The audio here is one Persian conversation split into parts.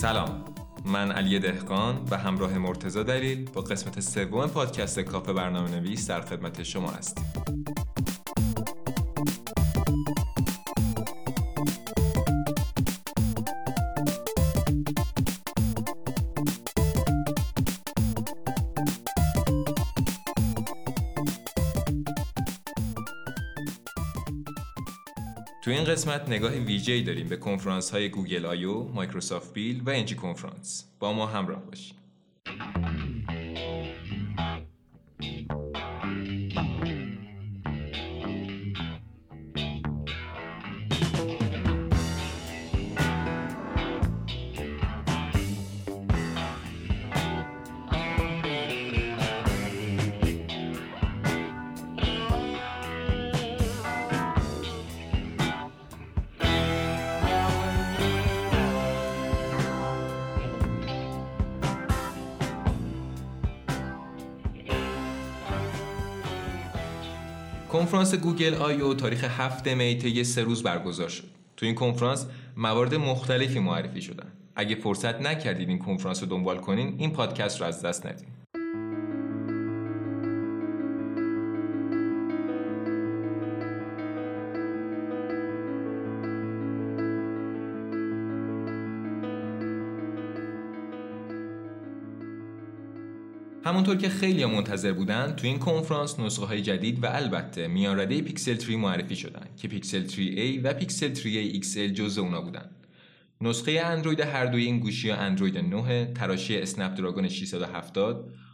سلام، من علی دهقان و همراه مرتضی دلیل با قسمت سوم پادکست کافه برنامه‌نویس در خدمت شما هستیم. تو این قسمت نگاه ویژه‌ای داریم به کنفرانس های گوگل آیو، مایکروسافت بیل و ng-Conf. با ما همراه باشید. کنفرانس گوگل آیو تاریخ 7 می طی 3 روز برگزار شد. تو این کنفرانس موارد مختلفی معرفی شدن. اگه فرصت نکردید این کنفرانس رو دنبال کنین، این پادکست رو از دست ندین. همونطور که خیلی منتظر بودن، تو این کنفرانس نسخه‌های جدید و البته میانرده پیکسل 3 معرفی شدن که پیکسل 3A و پیکسل 3A XL جزء اونا بودن. نسخه اندروید هر دوی این گوشی‌ها اندروید 9، تراشه اسنپ دراگون 670،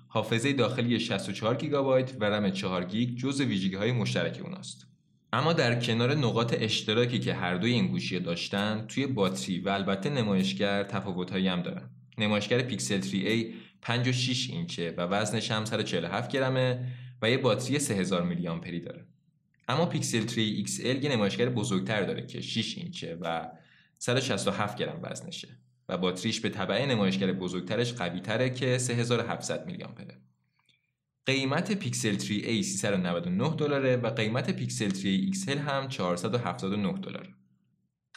حافظه داخلی 64 گیگابایت و رم 4 گیگ جزء ویژگی‌های مشترک اوناست. اما در کنار نقاط اشتراکی که هر دوی این گوشی‌ها داشتن، توی باتری و البته نمایشگر تفاوت‌هایی هم دارن. نمایشگر پیکسل 3A 5.6 اینچه و وزنش هم 147 گرمه و یه باتری 3000 میلی آمپری داره. اما پیکسل 3 XL یه نمایشگر بزرگتر داره که 6 اینچه و 167 گرم وزنشه و باتریش به تبع نمایشگر بزرگترش قوی‌تره که 3700 میلی آمپره. قیمت پیکسل 3A 399 دلاره و قیمت پیکسل 3 XL هم 479 دلاره.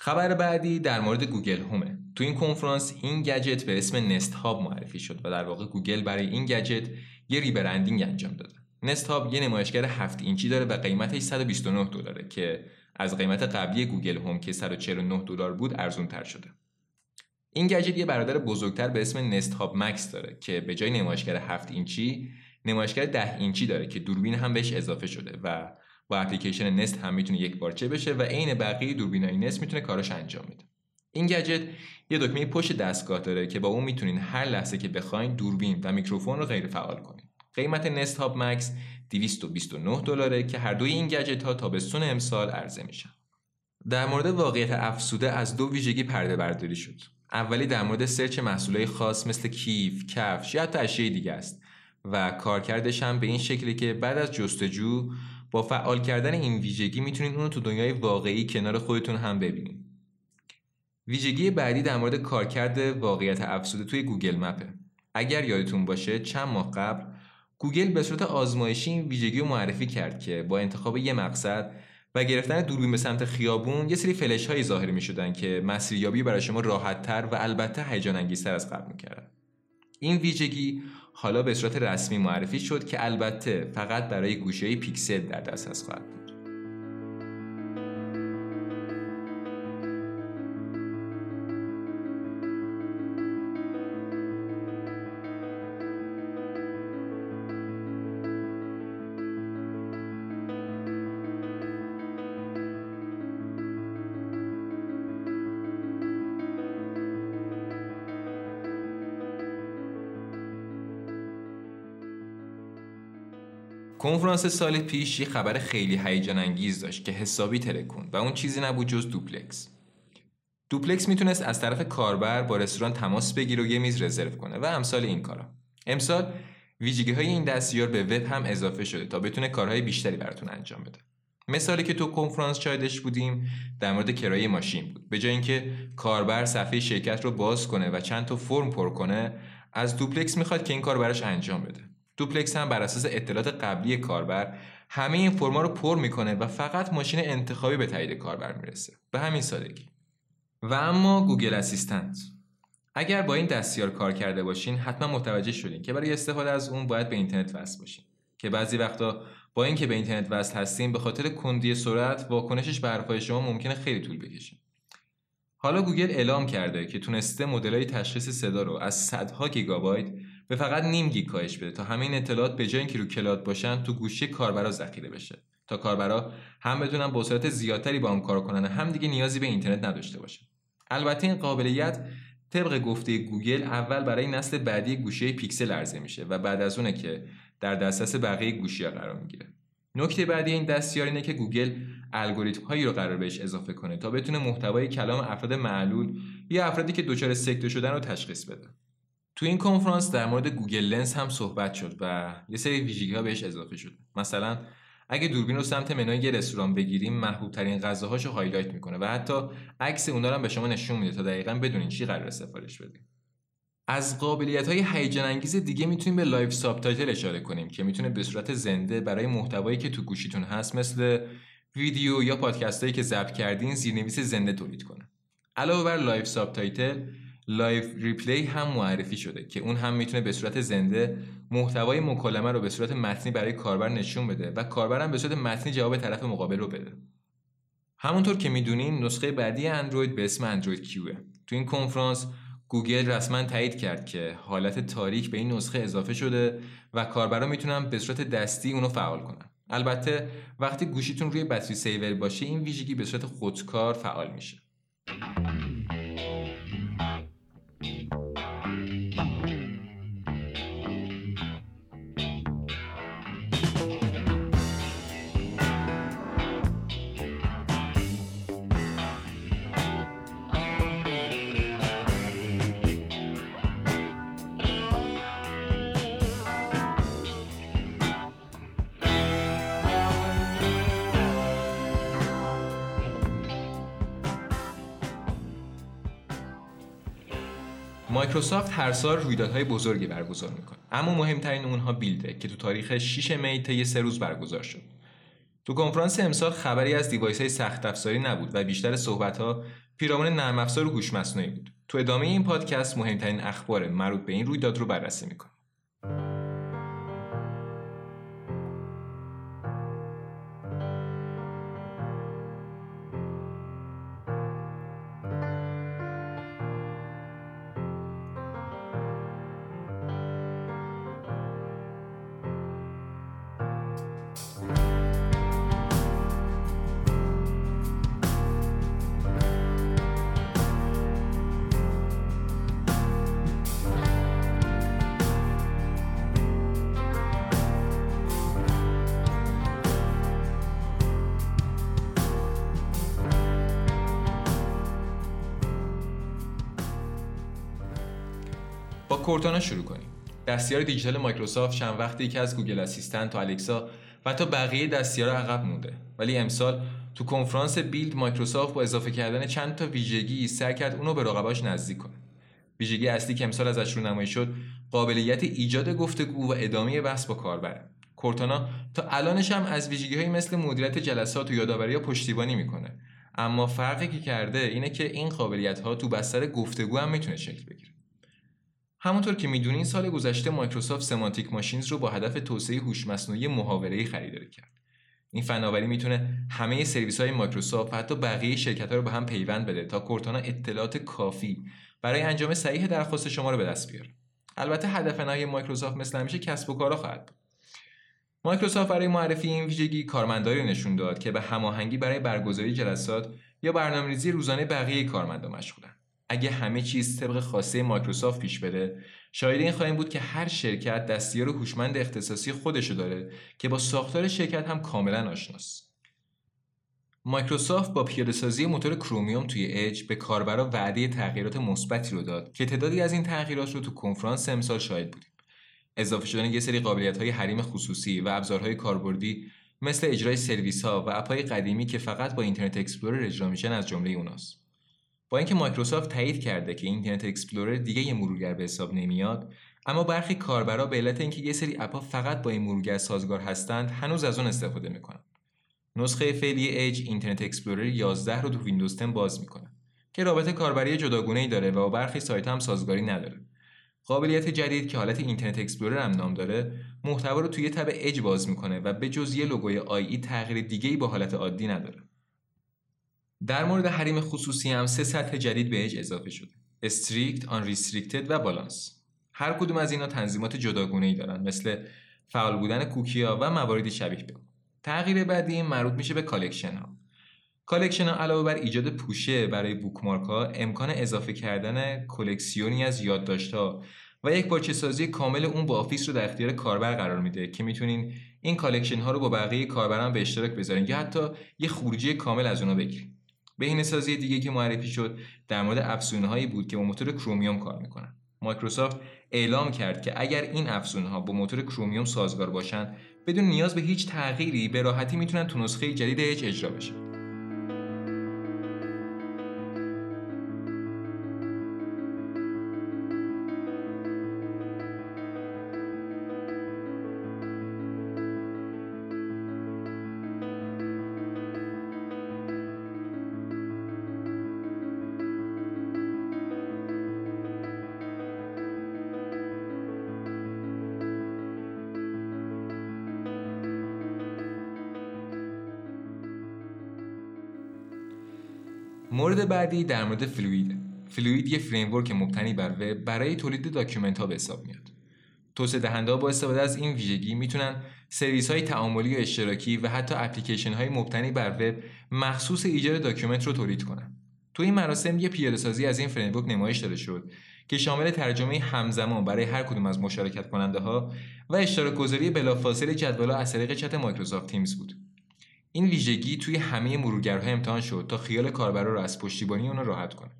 خبر بعدی در مورد گوگل هومه. تو این کنفرانس این گجت به اسم نست هاب معرفی شد و در واقع گوگل برای این گجت یه ریبرندینگ انجام داده. نست هاب یه نمایشگر 7 اینچی داره و قیمتش 129 دلاره که از قیمت قبلی گوگل هوم که 149 دلار بود ارزون‌تر شده. این گجت یه برادر بزرگتر به اسم نست هاب مکس داره که به جای نمایشگر 7 اینچی نمایشگر 10 اینچی داره که دوربین هم بهش اضافه شده و با اپلیکیشن نست هم میتونه یکپارچه بشه و عین بقیه دوربینای نست میتونه کاراش انجام بده. این گجت یه دکمه پشت دستگاه داره که با اون میتونین هر لحظه که بخواید دوربین و میکروفون رو غیر فعال کنین. قیمت نست هاب مکس 229 دلاره که هر دوی این گجت ها تابستون امسال عرضه میشن. در مورد واقعیت افزوده از دو ویژگی پرده برداری شد. اولی در مورد سرچ محصولای خاص مثل کیف، کفش یا حتی اشیای دیگه است و کارکردش هم به این شکلی که بعد از جستجو با فعال کردن این ویژگی میتونید اون رو تو دنیای واقعی کنار خودتون هم ببینید. ویژگی بعدی در مورد کارکرد واقعیت افزوده توی گوگل مپه. اگر یادتون باشه چند ماه قبل گوگل به صورت آزمایشی این ویژگی رو معرفی کرد که با انتخاب یه مقصد و گرفتن دوربین به سمت خیابون یه سری فلش‌های ظاهر می‌شدن که مسیریابی برای شما راحت‌تر و البته هیجان‌انگیزتر از قبل می‌کرد. این ویژگی حالا به صورت رسمی معرفی شد که البته فقط برای گوشه‌های پیکسل در دسترس خواهد بود. کنفرانس سال پیش یه خبر خیلی هیجان انگیز داشت که حسابی ترکوند و اون چیزی نبود جز دوپلکس. دوپلکس میتونست از طرف کاربر با رستوران تماس بگیره و یه میز رزرو کنه و امثال این کارا. امسال ویژگی‌های این دستیار به وب هم اضافه شده تا بتونه کارهای بیشتری براتون انجام بده. مثالی که تو کنفرانس شاهدش بودیم در مورد کرایه ماشین بود. به جای اینکه کاربر صفحه شرکت رو باز کنه و چند تا فرم پر کنه، از دوپلکس میخواد که این کار براش انجام بده. دوپلکس هم بر اساس اطلاعات قبلی کاربر همه این فرما رو پر میکنه و فقط ماشین انتخابی به تایید کاربر میرسه. به همین سادگی. و اما گوگل اسیستنت. اگر با این دستیار کار کرده باشین حتما متوجه شدین که برای استفاده از اون باید به اینترنت وصل باشین که بعضی وقتا با اینکه به اینترنت وصل هستین به خاطر کندی سرعت واکنشش به حرفای شما ممکنه خیلی طول بکشه. حالا گوگل اعلام کرده که تونسته مدل‌های تشخیص صدا رو از صدها گیگابایت به فقط نیم گیگ کاهش بده تا همین اطلاعات به جای اینکه رو کلاد باشن تو گوشی کاربرا ذخیره بشه تا کاربرا هم بتونن با سرعت زیادتری با هم کار کنن هم دیگه نیازی به اینترنت نداشته باشه. البته این قابلیت طبق گفته گوگل اول برای نسل بعدی گوشی پیکسل عرضه میشه و بعد از اونه که در دسترس بقیه گوشی‌ها قرار میگیره. نکته بعدی این دستیار اینه که گوگل الگوریتم‌هایی رو قرار بهش اضافه کنه تا بتونه محتوای کلام افراد معلول یا افرادی که دچار سکته شدن رو تشخیص بده. تو این کنفرانس در مورد گوگل لنز هم صحبت شد و یه سری ویژگی‌ها بهش اضافه شد. مثلا اگه دوربین رو سمت منوی یه رستوران بگیریم محبوب‌ترین غذاهاشو هایلایت میکنه و حتی عکس اونا رو هم به شما نشون میده تا دقیقاً بدونین چی قراره سفارش بدین. از قابلیت‌های هیجان انگیز دیگه میتونیم به لایف ساب تایتل اشاره کنیم که میتونه به صورت زنده برای محتوایی که تو گوشیتون هست مثل ویدیو یا پادکستایی که ضبط کردین زیرنویس زنده تولید کنه. علاوه بر لایف ساب تایتل، لایف ریپلی هم معرفی شده که اون هم میتونه به صورت زنده محتوای مکالمه رو به صورت متنی برای کاربر نشون بده و کاربر هم به صورت متنی جواب طرف مقابل رو بده. همونطور که میدونین نسخه بعدی اندروید به اسم اندروید کیو. تو این کنفرانس گوگل رسما تایید کرد که حالت تاریک به این نسخه اضافه شده و کاربرا میتونن به صورت دستی اونو فعال کنن. البته وقتی گوشیتون روی باتری سیور باشه این ویژگی به صورت خودکار فعال میشه. مایکروسافت هر سال رویدادهای بزرگی برگزار میکنه اما مهمترین اونها بیلده که تو تاریخ 6 می طی 3 روز برگزار شد. تو کنفرانس امسال خبری از دیوایس‌های سخت افزاری نبود و بیشتر صحبت‌ها پیرامون نرم افزار و هوش مصنوعی بود. تو ادامه این پادکست مهمترین اخبار مربوط به این رویداد رو بررسی میکنم. کورتانا شروع کنیم. دستیار دیجیتال مایکروسافت چند وقتی که از گوگل اسیستنت تا الکسا و تا بقیه دستیارا عقب مونده. ولی امسال تو کنفرانس بیلد مایکروسافت با اضافه کردن چند تا ویژگی سعی کرد اونو به رقباش نزدیک کنه. ویژگی اصلی که امسال ازش رونمایی شد قابلیت ایجاد گفتگو و ادامه بحث با کاربر. کورتانا تا الانش هم از ویژگی‌هایی مثل مدیریت جلسات و یادآوری یا پشتیبانی میکنه. اما فرقی که کرده اینه که این قابلیت‌ها تو بستر گفتگو هم میتونه شکل بگیره. همونطور که میدونین سال گذشته مایکروسافت سمانتیک ماشینز رو با هدف توسعه هوش مصنوعی محاوره‌ای خریداری کرد. این فناوری میتونه همه سرویس‌های مایکروسافت و حتی بقیه شرکت‌ها رو به هم پیوند بده تا کورتانا اطلاعات کافی برای انجام صحیح درخواست شما رو به دست بیاره. البته هدف نهایی مایکروسافت مثل همیشه کسب و کارها خواهد بود. مایکروسافت برای معرفی این ویژگی کارمندانی نشون داد که به هماهنگی برای برگزاری جلسات یا برنامه‌ریزی روزانه بقیه کارمندا مشغولن. اگه همه چیز طبق خواسته مایکروسافت پیش بره، شاید این خواهیم بود که هر شرکت دستیار هوشمند اختصاصی خودشو داره که با ساختار شرکت هم کاملا آشناست. مایکروسافت با پیاده‌سازی موتور کرومیوم توی اج به کاربرا وعده تغییرات مثبتی رو داد که تعدادی از این تغییرات رو تو کنفرانس امسال شاهد بودیم. اضافه شدن یه سری قابلیت‌های حریم خصوصی و ابزارهای کاربردی مثل اجرای سرویس‌ها و اپ‌های قدیمی که فقط با اینترنت اکسپلورر اجرا میشن از جمله اوناست. با اینکه مایکروسافت تایید کرده که اینترنت اکسپلورر دیگه یه مرورگر به حساب نمیاد، اما برخی کاربرا به علت اینکه یه سری اپ‌ها فقط با این مرورگر سازگار هستند، هنوز از اون استفاده میکنن. نسخه فعلی اج اینترنت اکسپلورر 11 رو تو ویندوز 10 باز میکنه. که رابطه کاربری جداگونه‌ای داره و با برخی سایت‌ها هم سازگاری نداره. قابلیت جدید که حالت اینترنت اکسپلورر هم نام داره، محتوا رو توی تب اج باز میکنه و به جز یه لوگوی آی‌ای تغییر دیگه‌ای با حالت عادی نداره. در مورد حریم خصوصی هم سه سطح جدید به اج اضافه شده: استریکت، آن ریستریکتد و بالانس. هر کدوم از اینا تنظیمات جداگونه‌ای دارن، مثل فعال بودن کوکی‌ها و مواردی شبیه به. تغییر بعدی مربوط میشه به کالکشن‌ها. کالکشن‌ها علاوه بر ایجاد پوشه برای بوکمارک‌ها، امکان اضافه کردن کلکسیونی از یادداشت‌ها و یک پارچه‌سازی کامل اون با آفیس رو در اختیار کاربر قرار میده که میتونین این کالکشن‌ها رو با بقیه کاربران به اشتراک بذارین یا حتی یه خروجی کامل از اونها بگیرین. بهینه‌سازی دیگه که معرفی شد در مورد افزونهایی بود که با موتور کرومیوم کار میکنن. مایکروسافت اعلام کرد که اگر این افزونها با موتور کرومیوم سازگار باشن، بدون نیاز به هیچ تغییری به راحتی میتونن تو نسخه جدید اج اجرا بشه. مورد بعدی در مورد فلویده. فلوید یه فریم ورک مبتنی بر وب برای تولید داکیومنت‌ها به حساب میاد. توسعه دهنده‌ها با استفاده از این ویژگی میتونن سرویس‌های تعاملی و اشتراکی و حتی اپلیکیشن‌های مبتنی بر وب مخصوص ایجاد داکیومنت رو تولید کنن. تو این مراسم یه پیاده‌سازی از این فریم ورک نمایش داده شد که شامل ترجمه همزمان برای هر کدوم از مشارکت کننده‌ها و اشتراک‌گذاری بلافاصله جدول‌ها از طریق چت مایکروسافت تیمز بود. این ویژگی توی همه مرورگرها امتحان شد تا خیال کاربرا رو از پشتیبانی اون راحت کنه.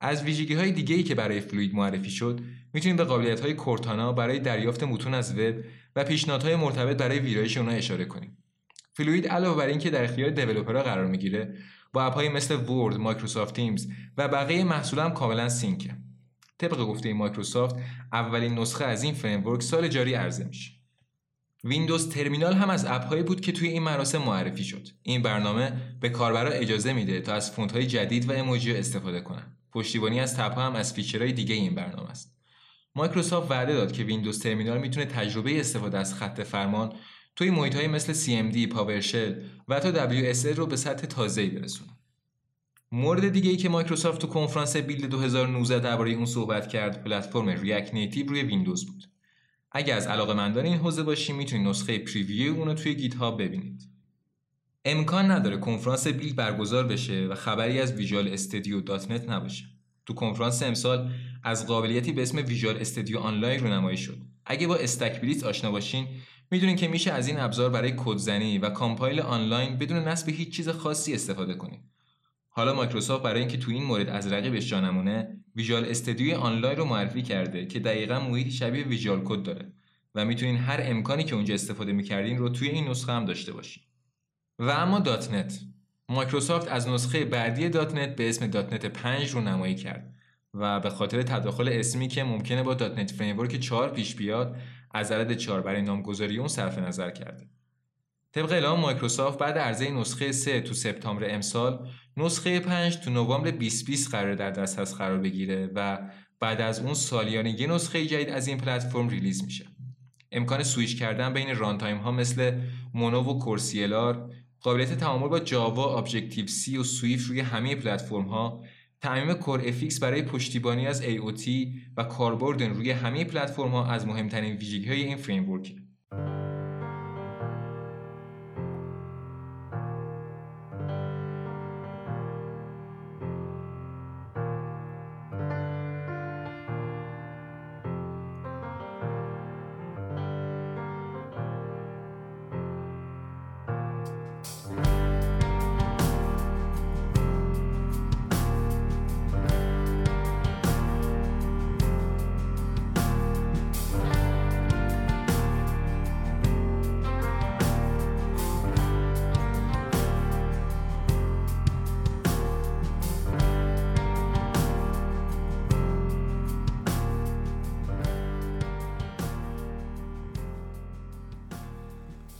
از ویژگی‌های دیگه‌ای که برای فلوید معرفی شد، میتونیم به قابلیت‌های کورتانا برای دریافت متون از وب و پیشنهادهای مرتبط برای ویرایش اونها اشاره کنیم. فلوید علاوه بر اینکه در اختیار دیولپرها قرار میگیره، با اپ‌های مثل ورد، مایکروسافت تیمز و بقیه محصول‌ها هم کاملاً سینکه. طبق گفته مایکروسافت، اولین نسخه از این فریم ورک سال جاری عرضه میشه. ویندوز ترمینال هم از اپ‌هایی بود که توی این مراسم معرفی شد. این برنامه به کاربرا اجازه میده تا از فونت‌های جدید و اموجی‌ها استفاده کنن. پشتیبانی از تب‌ها هم از فیچرهای دیگه این برنامه است. مایکروسافت وعده داد که ویندوز ترمینال میتونه تجربه استفاده از خط فرمان توی محیط‌های مثل CMD، پاورشل و حتی WSL رو به سطح تازه‌ای برسونه. مورد دیگه‌ای که مایکروسافت تو کنفرانس بیلد 2019 درباره اون صحبت کرد، پلتفرم ریاکت نیتیو روی ویندوز بود. اگه از علاقه‌مندان این حوزه باشین میتونید نسخه پریویو اون رو توی گیت هاب ببینید. امکان نداره کنفرانس بیلد برگزار بشه و خبری از ویژوال استودیو .net نباشه. تو کنفرانس امسال از قابلیتی به اسم ویژوال استودیو آنلاین رونمایی شد. اگه با استکپلیت آشنا باشین میدونین که میشه از این ابزار برای کدزنی و کامپایل آنلاین بدون نصب هیچ چیز خاصی استفاده کنید. حالا مایکروسافت برای اینکه تو این مورد از رقیبش جا نمونه، ویژوال استودیو آنلاین رو معرفی کرده که دقیقاً محیط شبیه ویژوال کد داره و میتونین هر امکانی که اونجا استفاده می‌کردین رو توی این نسخه هم داشته باشین. و اما .net، مایکروسافت از نسخه بعدی .net به اسم .net 5 رو نمایی کرد و به خاطر تداخل اسمی که ممکنه با .net فریمورک 4 پیش بیاد، از عدد 4 برای نامگذاری اون صرف نظر کرده. طبق اعلام مایکروسافت بعد عرضه نسخه 3 تو سپتامبر امسال، نسخه 5 تو نوامبر 2020 قرار در دسترس قرار بگیره و بعد از اون سالیانه یه نسخه جدید از این پلتفرم ریلیز میشه. امکان سویچ کردن بین رانتایم ها مثل مونو و کورسیلار، قابلیت تعامل با جاوا، آبجکتیو سی و سویفت روی همه پلتفرم ها، تعمیم کور افیکس برای پشتیبانی از AOT و کاربرد روی همه پلتفرم ها از مهمترین ویژگی های این فریم ورک.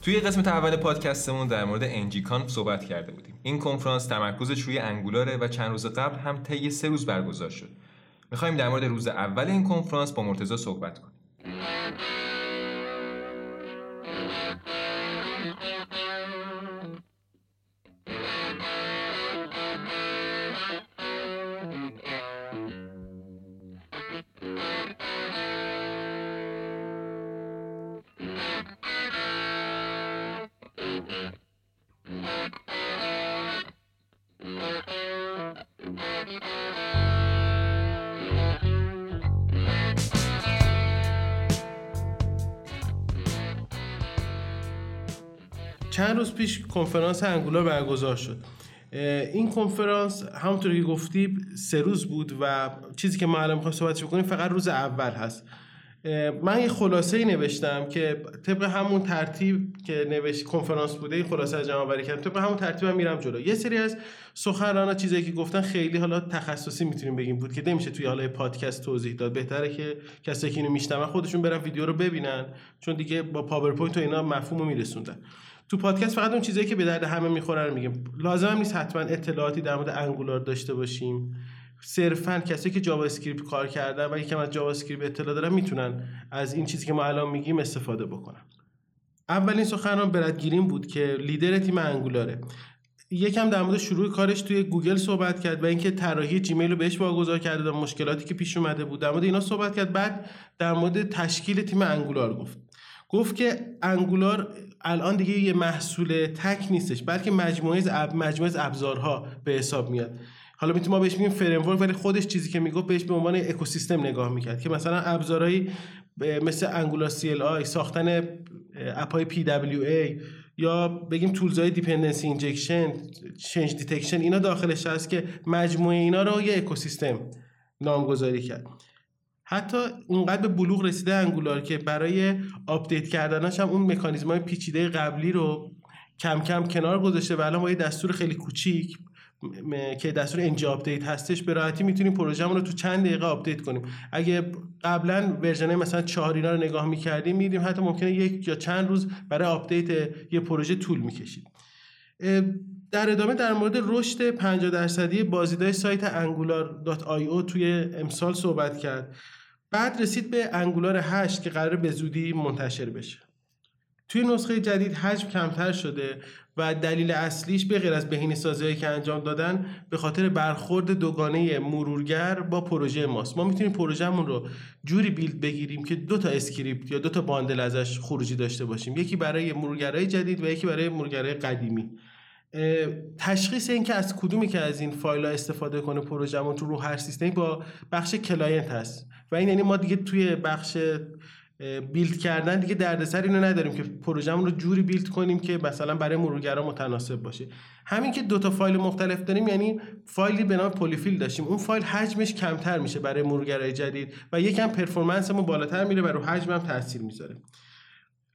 توی قسمت اول پادکستمون در مورد ng-Conf صحبت کرده بودیم. این کنفرانس تمرکزش روی انگولاره و چند روز قبل هم طی 3 روز برگزار شد. می‌خوایم در مورد روز اول این کنفرانس با مرتضی صحبت کنیم. چند روز پیش کنفرانس انگولار برگزار شد. این کنفرانس همونطور که گفتی 3 روز بود و چیزی که ما الان می‌خوایم صحبتش بکنیم فقط روز اول هست. من یه خلاصه‌ای نوشتم که طبق همون ترتیب که نوشت کنفرانس بوده این خلاصه رو جمع‌آوری کردم. طبق همون ترتیب هم میرم جلو. یه سری از سخنران‌ها چیزایی که گفتن خیلی حالا تخصصی میتونیم بگیم بود که نمیشه توی حالا پادکست توضیح داد. بهتره که کسایی که اینو میشنون خودشون برن ویدیو رو ببینن، چون دیگه با پاورپوینت و اینا مفهومو میرسوندن. تو پادکست فقط اون چیزایی که به درد همه میخوره رو میگیم. لازم هم نیست حتما اطلاعاتی در مورد انگولار داشته باشیم. صرفاً کسایی که جاوا اسکریپت کار کردن و یکم از جاوا اسکریپت اطلاع دارن میتونن از این چیزی که ما الان میگیم استفاده بکنن. اولین سخنران برد گیرین بود که لیدر تیم انگولاره. یکم در مورد شروع کارش توی گوگل صحبت کرد و اینکه طراحی جیمیل رو بهش واگذار کرده و مشکلاتی که پیش اومده بود. در مورد اینا صحبت کرد. بعد در مورد تشکیل تیم انگولار گفت که انگولار الان دیگه یه محصول تک نیستش، بلکه مجموعه از ابزارها به حساب میاد. حالا ما بهش میگیم فریم ورک، ولی خودش چیزی که میگفت بهش به عنوان اکوسیستم نگاه میکرد که مثلا ابزارهایی مثل انگولار سی ال آی، ساختن اپ‌های پی دبلیو ای، یا بگیم تولزهای دیپندنسی اینجکشن، چنج دیتکشن، اینا داخلش هست که مجموعه اینا رو یه اکوسیستم نامگذاری کرد. حتی اینقدر به بلوغ رسیده انگولار که برای آپدیت کردنش هم اون مکانیزم‌های پیچیده قبلی رو کم کم کنار گذاشته و الان با یه دستور خیلی کوچیک که دستور اینجا آپدیت هستش به راحتی میتونیم پروژه‌مون رو تو چند دقیقه آپدیت کنیم. اگه قبلا ورژن مثلا 4 اینا رو نگاه می‌کردیم می‌دیدیم حتی ممکنه 1 یا چند روز برای آپدیت یه پروژه طول می‌کشید. در ادامه در مورد رشد 50% بازدیدهای سایت angular.io توی امسال صحبت کرد. بعد رسید به انگولار 8 که قراره به زودی منتشر بشه. توی نسخه جدید حجم کمتر شده و دلیل اصلیش به غیر از بهینه‌سازی‌هایی که انجام دادن به خاطر برخورد دوگانه مرورگر با پروژه ماست. ما میتونیم پروژه‌مون رو جوری بیلد بگیریم که 2 تا اسکریپت یا 2 تا باندل ازش خروجی داشته باشیم، یکی برای مرورگرای جدید و یکی برای مرورگرای قدیمی. تشخیص این که از کدومی که از این فایل‌ها استفاده کنه پروژه‌مون تو رو هر سیستمی با بخش کلاینت هست و این یعنی ما دیگه توی بخش بیلد کردن دیگه دردسر اینو نداریم که پروژه‌مون رو جوری بیلد کنیم که مثلا برای مرورگرا متناسب باشه. همین که 2 تا فایل مختلف داریم یعنی فایلی به نام پلیفیل داشتیم، اون فایل حجمش کمتر میشه برای مرورگرای جدید و یکم پرفورمنسمون بالاتر میره و رو حجمم تاثیر میذاره.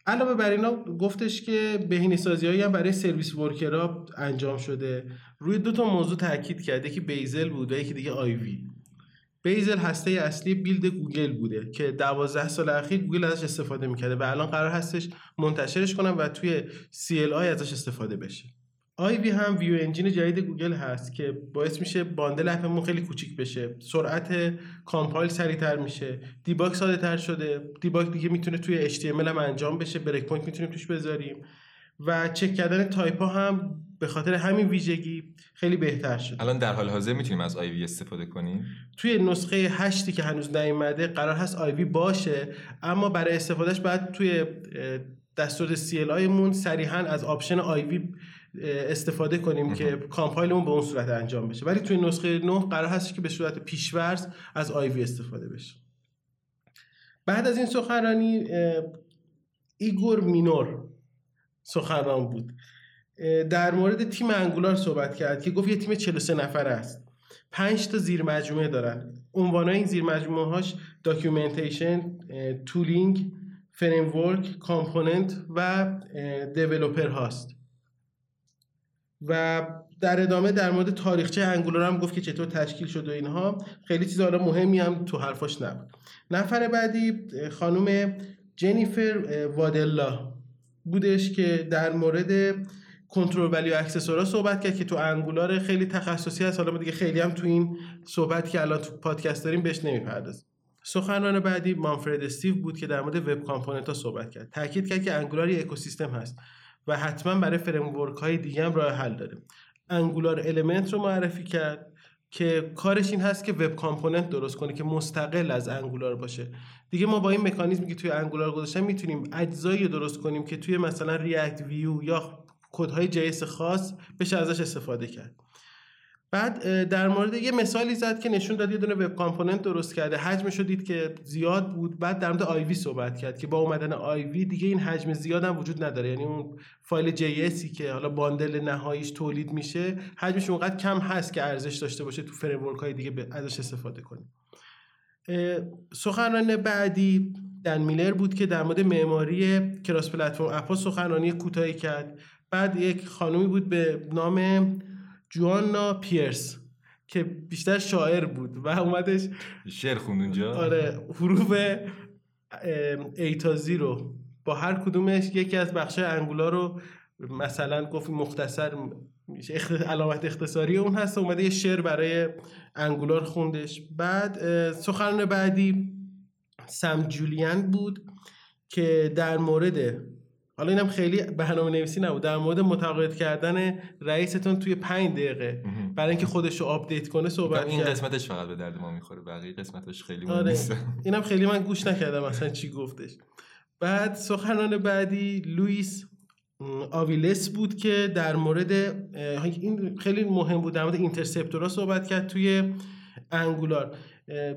علاوه بر اینا گفتش که بهینه‌سازی‌هایی هم برای سرویس ورکرها انجام شده. روی 2 تا موضوع تاکید کرده که بیزل بود و یکی دیگه آیوی. بیزل هسته اصلی بیلد گوگل بوده که 12 سال اخیر گوگل ازش استفاده می‌کرده و الان قرار هستش منتشرش کنن و توی CLI ازش استفاده بشه. آیوی هم ویو انجین جدید گوگل هست که باعث میشه باندل اپمون خیلی کوچیک بشه، سرعت کامپایل سریعتر میشه، دیباگ ساده‌تر شده، دیباگ دیگه میتونه توی HTML هم انجام بشه، بریک پوینت میتونیم توش بذاریم و چک کردن تایپ‌ها هم به خاطر همین ویژگی خیلی بهتر شد. الان در حال حاضر میتونیم از آیوی استفاده کنیم. توی نسخه 8 که هنوز نیومده قرار هست آیوی باشه، اما برای استفادهش باید توی دستور CLI مون صریحاً از آپشن آیوی استفاده کنیم که کامپایلمون به اون صورت انجام بشه، ولی توی نسخه 9 قرار هست که به صورت پیش‌ورز از آیوی استفاده بشه. بعد از این سخنرانی ایگور مینور سخنران بود. در مورد تیم انگولار صحبت کرد که گفت یه تیم 43 نفره است. 5 تا زیر مجموعه دارن. عنوانای این زیر مجموعه هاش داکیومنتیشن، تولینگ، فریم ورک، کامپوننت و دیولپر هاست. و در ادامه در مورد تاریخچه انگولار هم گفت که چطور تشکیل شد و اینها. خیلی چیز حالا مهمی هم تو حرفاش نبود. نفر بعدی خانم جنیفر وادلا بودش که در مورد کنترل ولیو اکسسورها صحبت کرد که تو انگولار خیلی تخصصی هست. حالا ما دیگه خیلی هم تو این صحبت که الان تو پادکست داریم بهش نمیپردازیم. سخنران بعدی مانفرد استیو بود که در مورد وب کامپوننت ها صحبت کرد. تاکید کرد که انگولار یک اکوسیستم هست و حتما برای فریم ورک های دیگه هم راه حل داره. انگولار المنت رو معرفی کرد که کارش این هست که وب کامپوننت درست کنه که مستقل از انگولار باشه. دیگه ما با این مکانیزمی که توی انگولار گذاشتیم میتونیم اجزایی درست کنیم که توی مثلا ریاکت ویو یا کدهای جیس خاص بشه ازش استفاده کرد. بعد در مورد یه مثالی زد که نشون داد یه دونه وب کامپوننت درست کرده، حجمش رو دید که زیاد بود. بعد در مورد آی وی صحبت کرد که با اومدن آی وی دیگه این حجم زیاد هم وجود نداره، یعنی اون فایل جی اسی که حالا باندل نهاییش تولید میشه حجمش اونقدر کم هست که ارزش داشته باشه تو فریم ورک های دیگه ازش استفاده کنیم. سخنران بعدی دن میلر بود که در مورد معماری کراس پلتفرم اپا سخنرانی کوتاهی کرد. بعد یک خانومی بود به نام جوانا پیرس که بیشتر شاعر بود و اومدش شعر خوند اونجا. آره، حروف ای تا زی رو با هر کدومش یکی از بخشای انگولار رو مثلا گفت مختصر علامت اختصاری اون هست، اومده یه شعر برای انگولار خوندش. بعد سخنران بعدی سم جولیان بود که در مورد، حالا اینم خیلی برنامه نویسی نبود، در مورد متقاعد کردن رئیستون توی 5 دقیقه برای اینکه خودش رو آپدیت کنه صحبت کرد. این قسمتش فقط به درد ما میخوره، بقیه قسمتش خیلی مهم نیست. اینم خیلی من گوش نکردم اصلا چی گفتش. بعد سخنران بعدی لوئیس آویلس بود که در مورد این خیلی مهم بود، در مورد اینترسپتورها صحبت کرد توی انگولار.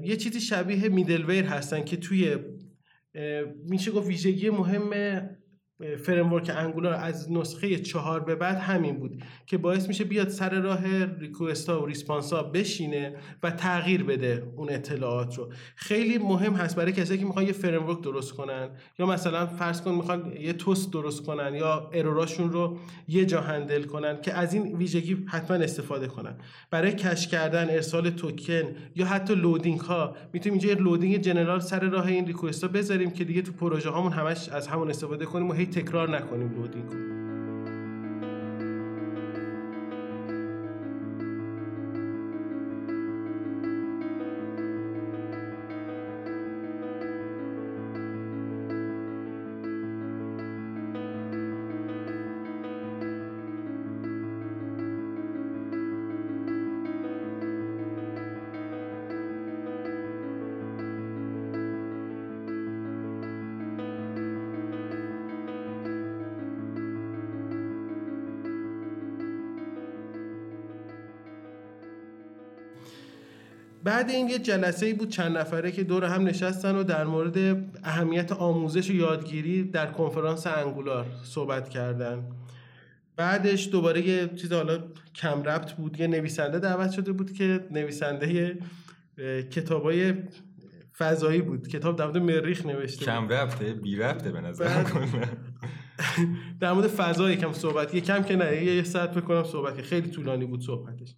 یه چیزی شبیه میدلویر هستن که توی میشه گفت ویژگی مهم فریم ورک انگولار از نسخه 4 به بعد همین بود که باعث میشه بیاد سر راه ریکوست ها و ریسپانس ها بشینه و تغییر بده اون اطلاعات رو. خیلی مهم هست برای کسایی که میخوان یه فریم ورک درست کنن یا مثلا فرض کن میخوان یه توست درست کنن یا اروراشون رو یه جا هندل کنن که از این ویژگی حتما استفاده کنن. برای کش کردن، ارسال توکن یا حتی لودینگ ها میتونیم اینجا یه لودینگ جنرال سر راه این ریکوست ها بذاریم که دیگه تو پروژه هامون همش از همون استفاده کنیم و تکرار نکنیم لودینگ. بعد این یه جلسه‌ای بود چند نفره که دور هم نشستن و در مورد اهمیت آموزش و یادگیری در کنفرانس انگولار صحبت کردن. بعدش دوباره یه چیز حالا کم ربط بود، یه نویسنده دعوت شده بود که نویسنده کتابای فضایی بود، کتاب در مورد مریخ نوشته. کم ربطه بی ربطه به نظر من. در مورد فضا یکم صحبت، یکم که نه یه ساعت بکنم صحبت که خیلی طولانی بود صحبتش.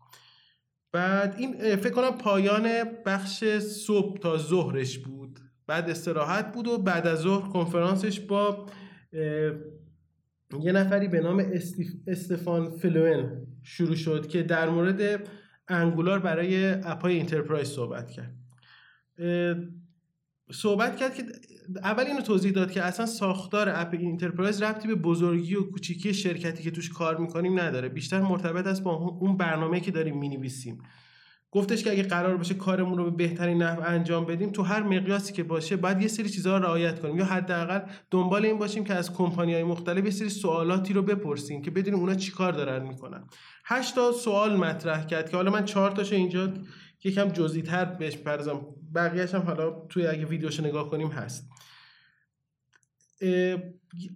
بعد این فکر کنم پایان بخش صبح تا ظهرش بود، بعد استراحت بود و بعد از ظهر کنفرانسش با یه نفری به نام استفان فلوئن شروع شد که در مورد انگولار برای اپای انترپرایز صحبت کرد. صحبت کرد که اول اینو توضیح داد که اصلا ساختار اپ انترپرایز ربطی به بزرگی و کوچیکی شرکتی که توش کار میکنیم نداره، بیشتر مرتبط است با اون برنامه‌ای که داریم مینویسیم. گفتش که اگه قرار باشه کارمون رو به بهترین نحو انجام بدیم تو هر مقیاسی که باشه باید یه سری چیزها رو رعایت کنیم یا حداقل دنبال این باشیم که از کمپانی‌های مختلف یه سری سوالاتی رو بپرسیم که بدونیم اونا چیکار دارن میکنن. 8 تا سوال مطرح کرد که حالا من 4 تاش اینجا یکم جزئی‌تر بهش می‌پردازم، بقیه‌اش هم حالا توی اگه ویدیوشو نگاه کنیم هست.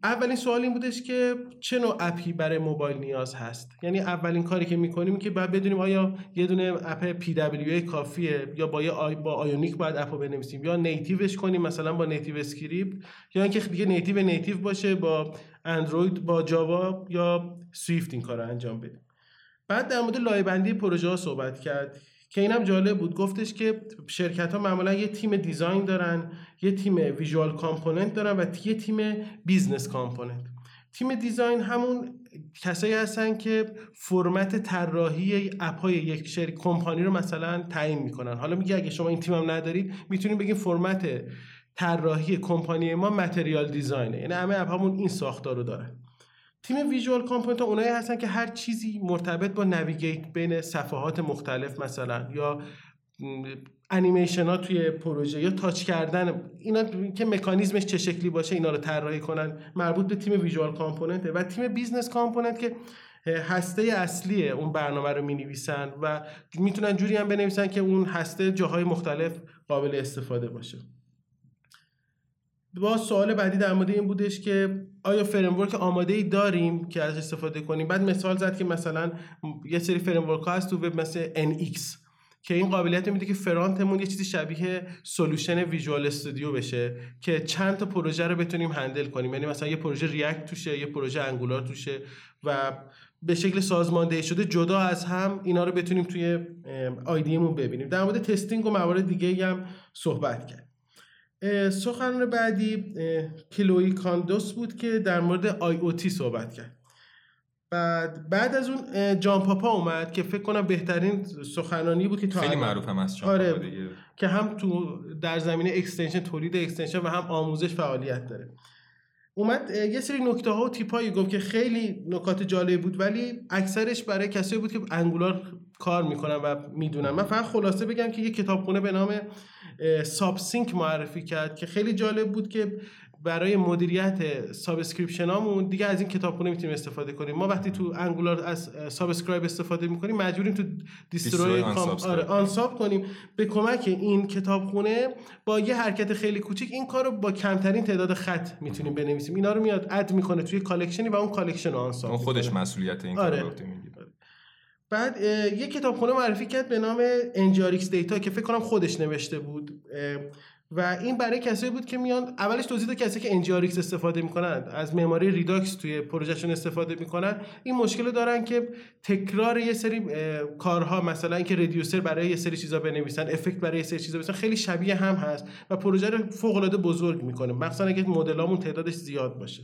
اولین سوال این بودش که چه نوع اپی برای موبایل نیاز هست، یعنی اولین کاری که می‌کنیم که باید بدونیم آیا یه دونه اپ PWA کافیه یا با آیونیک باید اپو بنویسیم یا نیتیوش کنیم مثلا با نیتیو اسکریپت، یا اینکه دیگه نیتیو باشه با اندروید، با جاوا یا سویفت این کارو انجام بدیم. بعد در مورد لایه‌بندی پروژه‌ها صحبت کرد که اینم جالب بود. گفتش که شرکت‌ها معمولا یه تیم دیزاین دارن، یه تیم ویژوال کامپوننت دارن و یه تیم بیزنس کامپوننت. تیم دیزاین همون کسایی هستن که فرمت طراحی اپ‌های یک شرکت کمپانی رو مثلا تعیین میکنن. حالا میگه اگه شما این تیمم ندارید میتونید بگین فرمت طراحی کمپانی ما متریال دیزاینه، یعنی همه اپ‌هامون این ساختار رو داره. تیم ویژوال کامپوننت اونایی هستن که هر چیزی مرتبط با نویگیت بین صفحات مختلف مثلا، یا انیمیشن ها توی پروژه، یا تاچ کردن اینا که مکانیزمش چه شکلی باشه اینا رو طراحی کنن، مربوط به تیم ویژوال کامپوننته. و تیم بیزنس کامپوننت که هسته اصلی اون برنامه رو می‌نویسن و میتونن جوری هم بنویسن که اون هسته جاهای مختلف قابل استفاده باشه. با سوال بعدی در مورد این بودش که آیا فریم ورک آماده ای داریم که ازش استفاده کنیم. بعد مثال زد که مثلا یه سری فریم ورک ها هست تو وب مثل NX که این قابلیت میده که فرانتمون یه چیزی شبیه سولوشن ویژوال استودیو بشه که چند تا پروژه رو بتونیم هندل کنیم، یعنی مثلا یه پروژه ریاکت توشه، یه پروژه انگولار توشه و به شکل سازماندهی شده جدا از هم اینا رو بتونیم توی آیدیمون ببینیم. در مورد تستینگ و موارد دیگه‌ای هم صحبت کرد. سخنران بعدی کلوی کاندوس بود که در مورد IoT صحبت کرد. بعد از اون جان پاپا اومد که فکر کنم بهترین سخنرانی بود که تا خیلی معروف هم از جان پاپا دیگه، که هم تو در زمینه اکستنشن، تولید اکستنشن و هم آموزش فعالیت داره. اومد یه سری نکته ها و تیپ هایی گفت که خیلی نکات جالب بود، ولی اکثرش برای کسایی بود که انگولار کار میکنن و میدونن. من فقط خلاصه بگم که یه کتابخونه به نام سابسینک معرفی کرد که خیلی جالب بود که برای مدیریت سابسکریپشن هامون دیگه از این کتابخونه میتونیم استفاده کنیم. ما وقتی تو انگولار از سابسکرایب استفاده میکنیم مجبوریم تو دیستروی آنساب کنیم. به کمک این کتابخونه با یه حرکت خیلی کوچیک این کارو با کمترین تعداد خط میتونیم بنویسیم. اینا رو میاد اد میکنه توی کالکشنی و اون کالکشن آنساب اون خودش مسئولیت این کارو میگیره. بعد یک کتابخونه معرفی کرد به نام NGRX Data که فکر کنم خودش نوشته بود و این برای کسایی بود که میان اولش توضیح داد کسایی که NGRX استفاده میکنن از معماری ریداکس توی پروژهشون استفاده میکنن این مشکل دارن که تکرار یه سری کارها، مثلا اینکه ریدیوسر برای یه سری چیزا بنویسن، افکت برای یه سری چیزا بنویسن، خیلی شبیه هم هست و پروژه رو فوق العاده بزرگ میکنه، مخصوصا اگه مدلامون تعدادش زیاد باشه.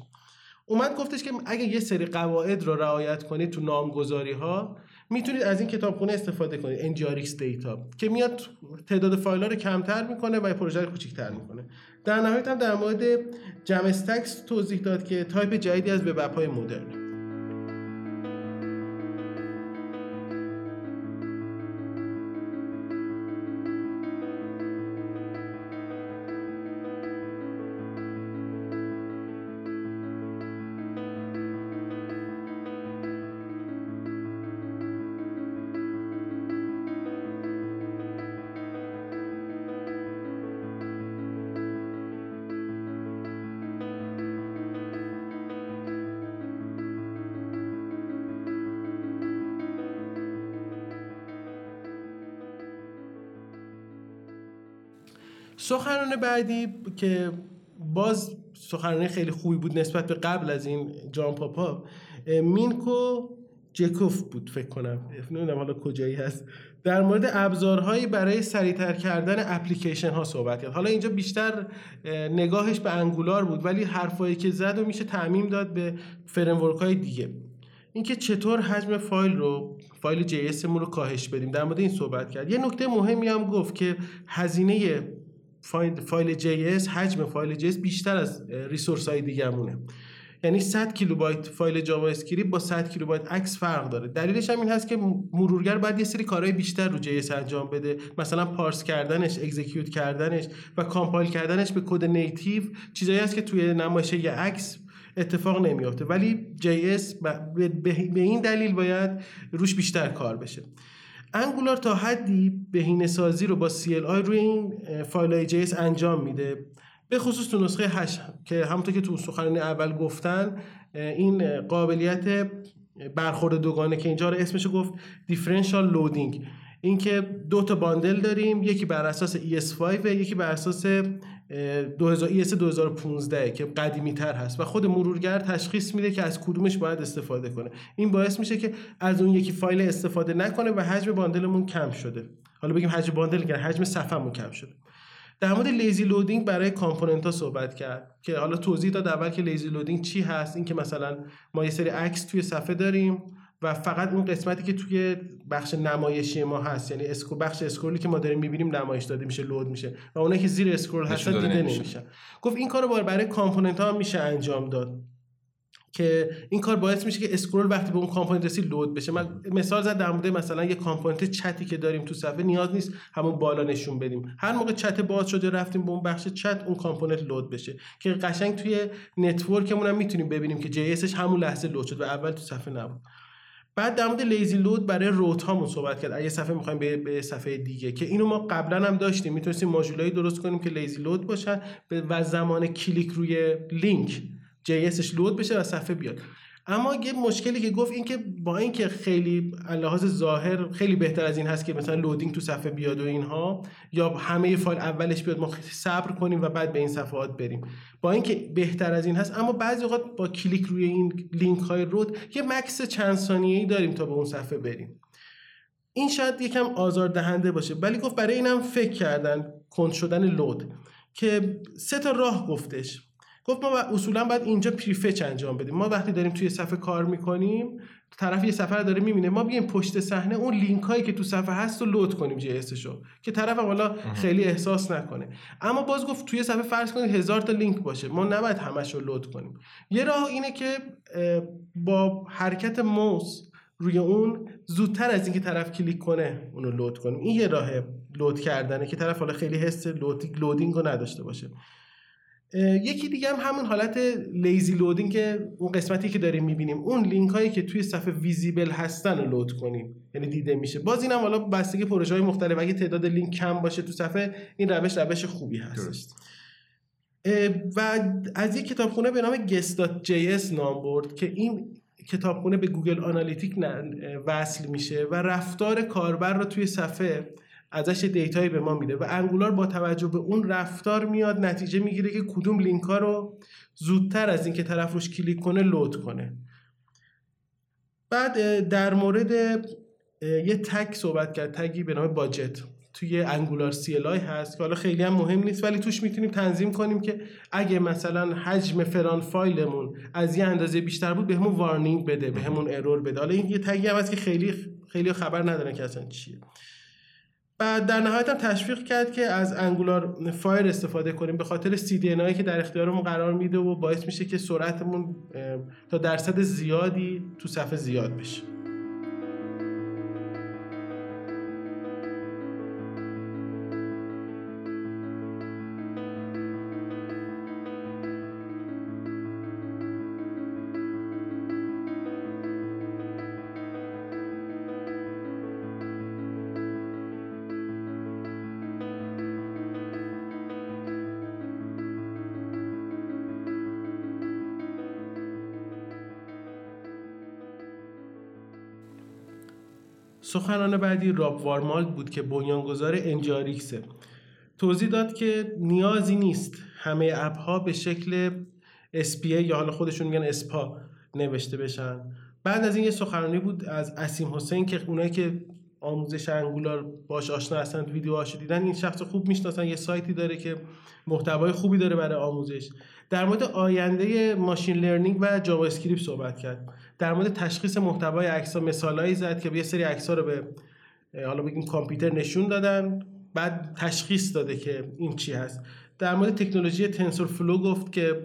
اومد گفتش که اگه یه سری قواعد رو رعایت کنید تو نامگذاری ها میتونید از این کتابخونه استفاده کنید NGRX Data که میاد تعداد فایل‌ها رو کمتر میکنه و پروژه رو کوچیک‌تر میکنه. در نهایت هم در مورد جم استکس توضیح داد که تایپ جدیدی از وب اپ‌های مدرن. سخنران بعدی که باز سخنرانی خیلی خوبی بود نسبت به قبل از این جان پاپا، مینکو جکوف بود فکر کنم، نمیدونم حالا کجایی هست، در مورد ابزارهایی برای سریعتر کردن اپلیکیشن ها صحبت کرد. حالا اینجا بیشتر نگاهش به انگولار بود ولی حرفایی که زد و میشه تعمیم داد به فریم ورک های دیگه. اینکه چطور حجم فایل جی اس مون رو کاهش بدیم در مورد این صحبت کرد. یه نکته مهمی هم گفت که هزینه فایل JS، حجم فایل JS بیشتر از ریسورس های دیگه مونه، یعنی 100 کیلوبایت فایل جاوا اسکریپت با 100 کیلوبایت عکس فرق داره. دلیلش هم این هست که مرورگر باید یه سری کارهای بیشتر رو JS انجام بده، مثلا پارس کردنش، اکزیکیوت کردنش و کامپایل کردنش به کد نیتیو، چیزایی هست که توی نمایشه یه عکس اتفاق نمیافته، ولی JS به این دلیل باید روش بیشتر کار بشه. انگولار تا حدی بهینه‌سازی رو با CLI روی این فایل‌های JS انجام میده، به خصوص تو نسخه 8 که همونطور که تو سخنرانی اول گفتن این قابلیت برخورد دوگانه که اینجا رو اسمش گفت دیفرنشال لودینگ، این که دو تا باندل داریم، یکی بر اساس ES5 و یکی بر اساس ES 2015 که قدیمی تر هست و خود مرورگر تشخیص میده که از کدومش باید استفاده کنه. این باعث میشه که از اون یکی فایل استفاده نکنه و حجم باندلمون کم شده، حالا بگیم حجم باندل که حجم صفحه‌مون کم شده. در مورد لیزی لودینگ برای کامپوننت ها صحبت کرد که حالا توضیح داد اول که لیزی لودینگ چی هست، این که مثلا ما یه سری عکس توی صفحه داریم و فقط اون قسمتی که توی بخش نمایشی ما هست، یعنی بخش اسکرولی که ما داریم می‌بینیم نمایش داده میشه، لود میشه و اونایی که زیر اسکرول هستن دیده نمیشه. گفت این کارو برای کامپوننت ها میشه انجام داد که این کار باعث میشه که اسکرول وقتی به اون کامپوننت رسید لود بشه. من مثال زد در مورد مثلا یه کامپوننت چتی که داریم تو صفحه، نیاز نیست همون بالا نشون بدیم، هر موقع چت باز شده رفتیم به اون بخش چت، اون کامپوننت لود بشه که قشنگ توی نتورکمون هم میتونیم ببینیم که جی اس اش همون لحظه لود شد و اول تو صفحه نبود. بعد در مورد لیزی لود برای روت هامون صحبت کرد، اگه صفحه می‌خوایم به صفحه دیگه، که اینو ما قبلا هم داشتیم، میتونستیم ماژولایی درست کنیم که لیزی لود باشن و زمان کلیک روی لینک جی اسش لود بشه و صفحه بیاد. اما یه مشکلی که گفت این که با اینکه خیلی لحاظ ظاهر خیلی بهتر از این هست که مثلا لودینگ تو صفحه بیاد و اینها، یا همه فایل اولش بیاد، ما صبر کنیم و بعد به این صفحات بریم، با اینکه بهتر از این هست، اما بعضی اوقات با کلیک روی این لینک های رد یه مکس چند ثانیه‌ای داریم تا به اون صفحه بریم. این شاید یکم آزاردهنده باشه، ولی گفت برای اینم فکر کردن کند شدن لود، که سه تا راه گفتش. گفت ما اصولا باید اینجا پریفچ انجام بدیم. ما وقتی داریم توی صفحه کار میکنیم، طرف یه صفحه داره میبینه، ما بیایم پشت صحنه اون لینک هایی که تو صفحه هست رو لود کنیم جی اس شو، که طرف حالا خیلی احساس نکنه. اما باز گفت توی صفحه فرض کنید 1000 تا لینک باشه، ما نباید همش رو لود کنیم. یه راه اینه که با حرکت موس روی اون زودتر از اینکه طرف کلیک کنه اون رو لود کنیم. این یه راه لود کردنه که طرف حالا خیلی حس لودینگ رو نداشته باشه. یکی دیگه هم همون حالت لیزی لودینگ که اون قسمتی که داریم میبینیم اون لینک هایی که توی صفحه ویزیبل هستن رو لود کنیم، یعنی دیده میشه. باز اینم حالا بستگی پروژه های مختلف، اگه تعداد لینک کم باشه تو صفحه، این روش خوبی هست. و از یک کتابخونه به نام guest.js نام برد که این کتابخونه به گوگل آنالیتیک وصل میشه و رفتار کاربر رو توی صفحه ازش دیتایی به ما میده و انگولار با توجه به اون رفتار میاد نتیجه میگیره که کدوم لینک ها رو زودتر از اینکه طرف روش کلیک کنه لود کنه. بعد در مورد یه تگ صحبت کرد، تگی به نام باجت توی انگولار سی ال آی هست که حالا خیلی هم مهم نیست، ولی توش میتونیم تنظیم کنیم که اگه مثلا حجم فلان فایلمون از یه اندازه بیشتر بود بهمون وارنینگ بده، بهمون ارور بده. حالا این یه تگی هم هست که خیلی خبر ندارن که اصلا چیه. بعد در نهایت هم تشویق کرد که از انگولار فایر استفاده کنیم به خاطر CDN‌هایی که در اختیارمون قرار میده و باعث میشه که سرعتمون تا درصد زیادی تو صفحه زیاد بشه. سخنان بعدی راب وارمالد بود که بنیانگذار NGRX توضیح داد که نیازی نیست همه اپ‌ها به شکل SPA یا حالا خودشون میگن اسپا نوشته بشن. بعد از این یه سخنرانی بود از اسیم حسین که اونایی که آموزش انگولار باش آشنا هستن، ویدیوهاشو دیدن، این شخص خوب میشناسن. یه سایتی داره که محتوای خوبی داره برای آموزش. در مورد آینده ماشین لرنینگ و جاوا اسکریپت صحبت کرد، در مورد تشخیص محتوای عکس‌ها مثالایی زد که یه سری عکس‌ها رو به حالا بگیم کامپیوتر نشون دادن، بعد تشخیص داده که این چی هست. در مورد تکنولوژی تنسور فلو گفت که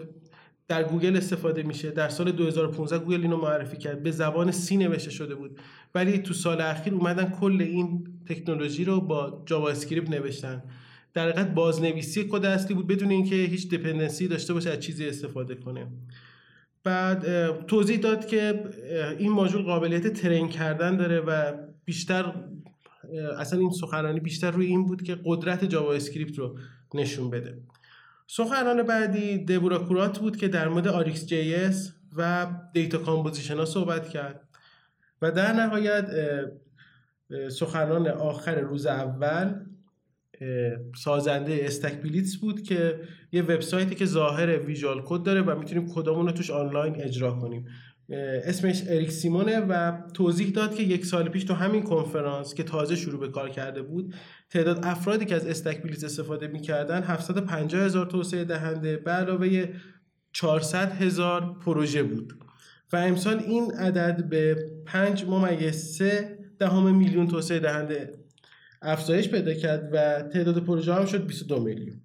در گوگل استفاده میشه. در سال 2015 گوگل اینو معرفی کرد، به زبان سی نوشته شده بود، ولی تو سال اخیر اومدن کل این تکنولوژی رو با جاوا اسکریپت نوشتن. در حقیقت بازنویسی کد اصلی بود بدون اینکه هیچ دپندنسی داشته باشه از چیزی استفاده کنه. بعد توضیح داد که این ماژول قابلیت ترین کردن داره و بیشتر اصلا این سخنرانی بیشتر روی این بود که قدرت جاوا اسکریپت رو نشون بده. سخنران بعدی دبورا کورات بود که در مورد آریکس جی اس و دیتا کامپوزیشن ها صحبت کرد. و در نهایت سخنران آخر روز اول سازنده استکپلیت بود که یه وبسایتی که ظاهر ویژوال کد داره و میتونیم کدامون رو توش آنلاین اجرا کنیم. اسمش اریک سیمونه و توضیح داد که یک سال پیش تو همین کنفرانس که تازه شروع به کار کرده بود تعداد افرادی که از استکپلیت استفاده می‌کردن 750,000 توسعه دهنده به علاوه 400,000 پروژه بود و امسال این عدد به 5.3 میلیون توسعه دهنده افزایش پیدا کرد و تعداد پروژه هم شد 22 میلیون.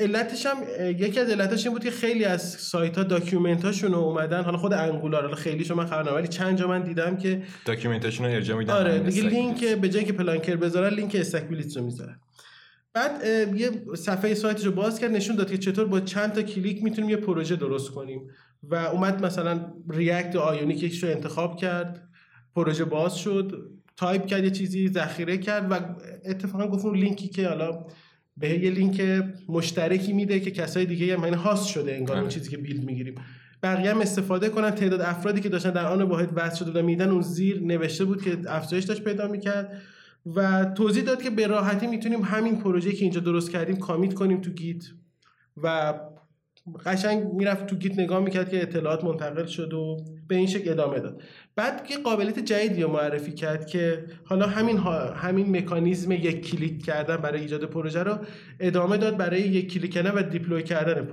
علتش هم یکی از علتش این بود که خیلی از سایت‌ها داکیومنت‌هاشون رو اومدن، حالا خود انگولار، حالا خیلی شما خبر ندارم ولی چند جا من دیدم که داکیومنت‌هاشون رو ارجاع میدن. آره دیگه، لینک به جای اینکه پلانکر بذارن لینک استکپلیت رو میذارن. بعد یه صفحه سایتش رو باز کرد، نشون داد که چطور با چند تا کلیک میتونیم یه پروژه درست کنیم و اومد مثلا ریاکت آیونیکش رو انتخاب کرد، پروژه باز شد، تایپ کرد یه چیزی، ذخیره کرد و اتفاقا گفت اون لینکی که حالا به یه لینک مشترکی میده که کسای دیگه هم، یعنی هاست شده انگار اون چیزی که بیلد میگیریم، بقیه هم استفاده کنن. تعداد افرادی که داشتن در آن واحد وصل شده بودن میدن اون زیر نوشته بود که افزایش داشت پیدا میکرد و توضیح داد که به راحتی میتونیم همین پروژه که اینجا درست کردیم کامیت کنیم تو گیت و قشنگ میرفت تو گیت نگاه میکرد که اطلاعات منتقل شد و به این شکل ادامه داد. بعد که قابلیت جدیدی رو معرفی کرد که حالا همین مکانیزم یک کلیک کردن برای ایجاد پروژه رو ادامه داد برای یک کلیک کردن و دیپلوی کردن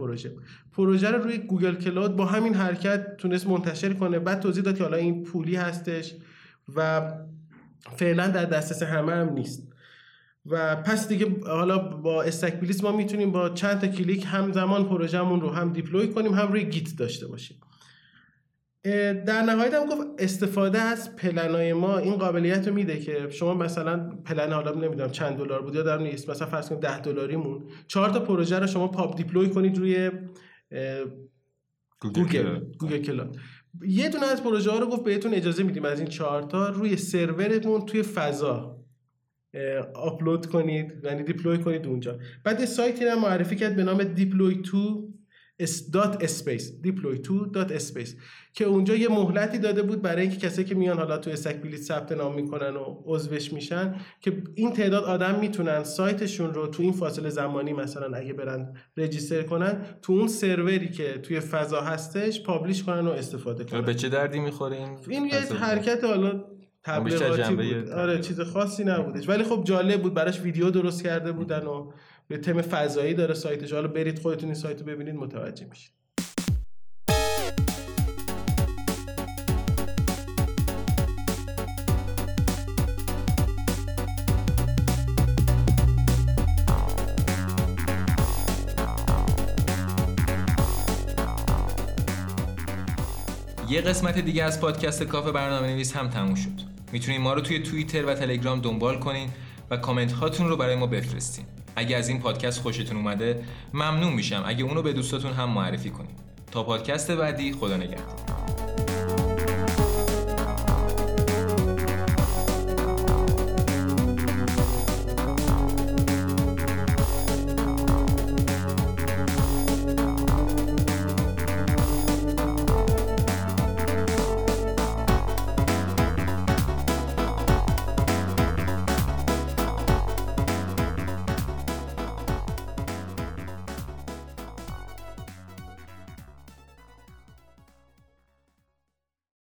پروژه رو روی گوگل کلاود با همین حرکت تونست منتشر کنه. بعد توضیح داد که حالا این پولی هستش و فعلا در دسترس همه هم نیست و پس دیگه حالا با استکپلیت ما میتونیم با چند تا کلیک همزمان پروژه‌مون رو هم دیپلوی کنیم هم روی گیت داشته باشیم. در نهایت هم گفت استفاده از پلنای ما این قابلیت رو میده که شما مثلا پلن، حالا نمیدونم چند دلار بود یادم نیست، مثلا فرض کنیم $10 4 تا پروژه رو شما پاپ دیپلوی کنید روی گوگل کلاود. یه دونه از پروژه ها رو گفت بهتون اجازه میدیم از این 4 تا روی سرورتون توی فضا آپلود کنید، یعنی دیپلوی کنید اونجا. بعد یه سایتی رو معرفی کرد به نام deploy2.space که اونجا یه مهلتی داده بود برای اینکه کسایی که میان حالا تو استکپلیت ثبت نام میکنن و عضوش میشن که این تعداد آدم میتونن سایتشون رو تو این فاصله زمانی مثلا اگه برن رجیستر کنن تو اون سروری که توی فضا هستش پابلیش کنن و استفاده کنن. به چه دردی میخوره این یه حرکت حالا تبلیغاتی بود. آره چیز خاصی نبودش ولی خب جالب بود، براش ویدیو درست کرده بودن و به تم فضایی داره سایتش. حالا برید خودتون این سایت رو ببینید متوجه میشید. یه قسمت دیگه از پادکست کافه برنامه‌نویس هم تموم شد. میتونید ما رو توی توییتر و تلگرام دنبال کنین و کامنت هاتون رو برای ما بفرستین. اگه از این پادکست خوشتون اومده ممنون میشم اگه اونو به دوستاتون هم معرفی کنین. تا پادکست بعدی، خدا نگهدار.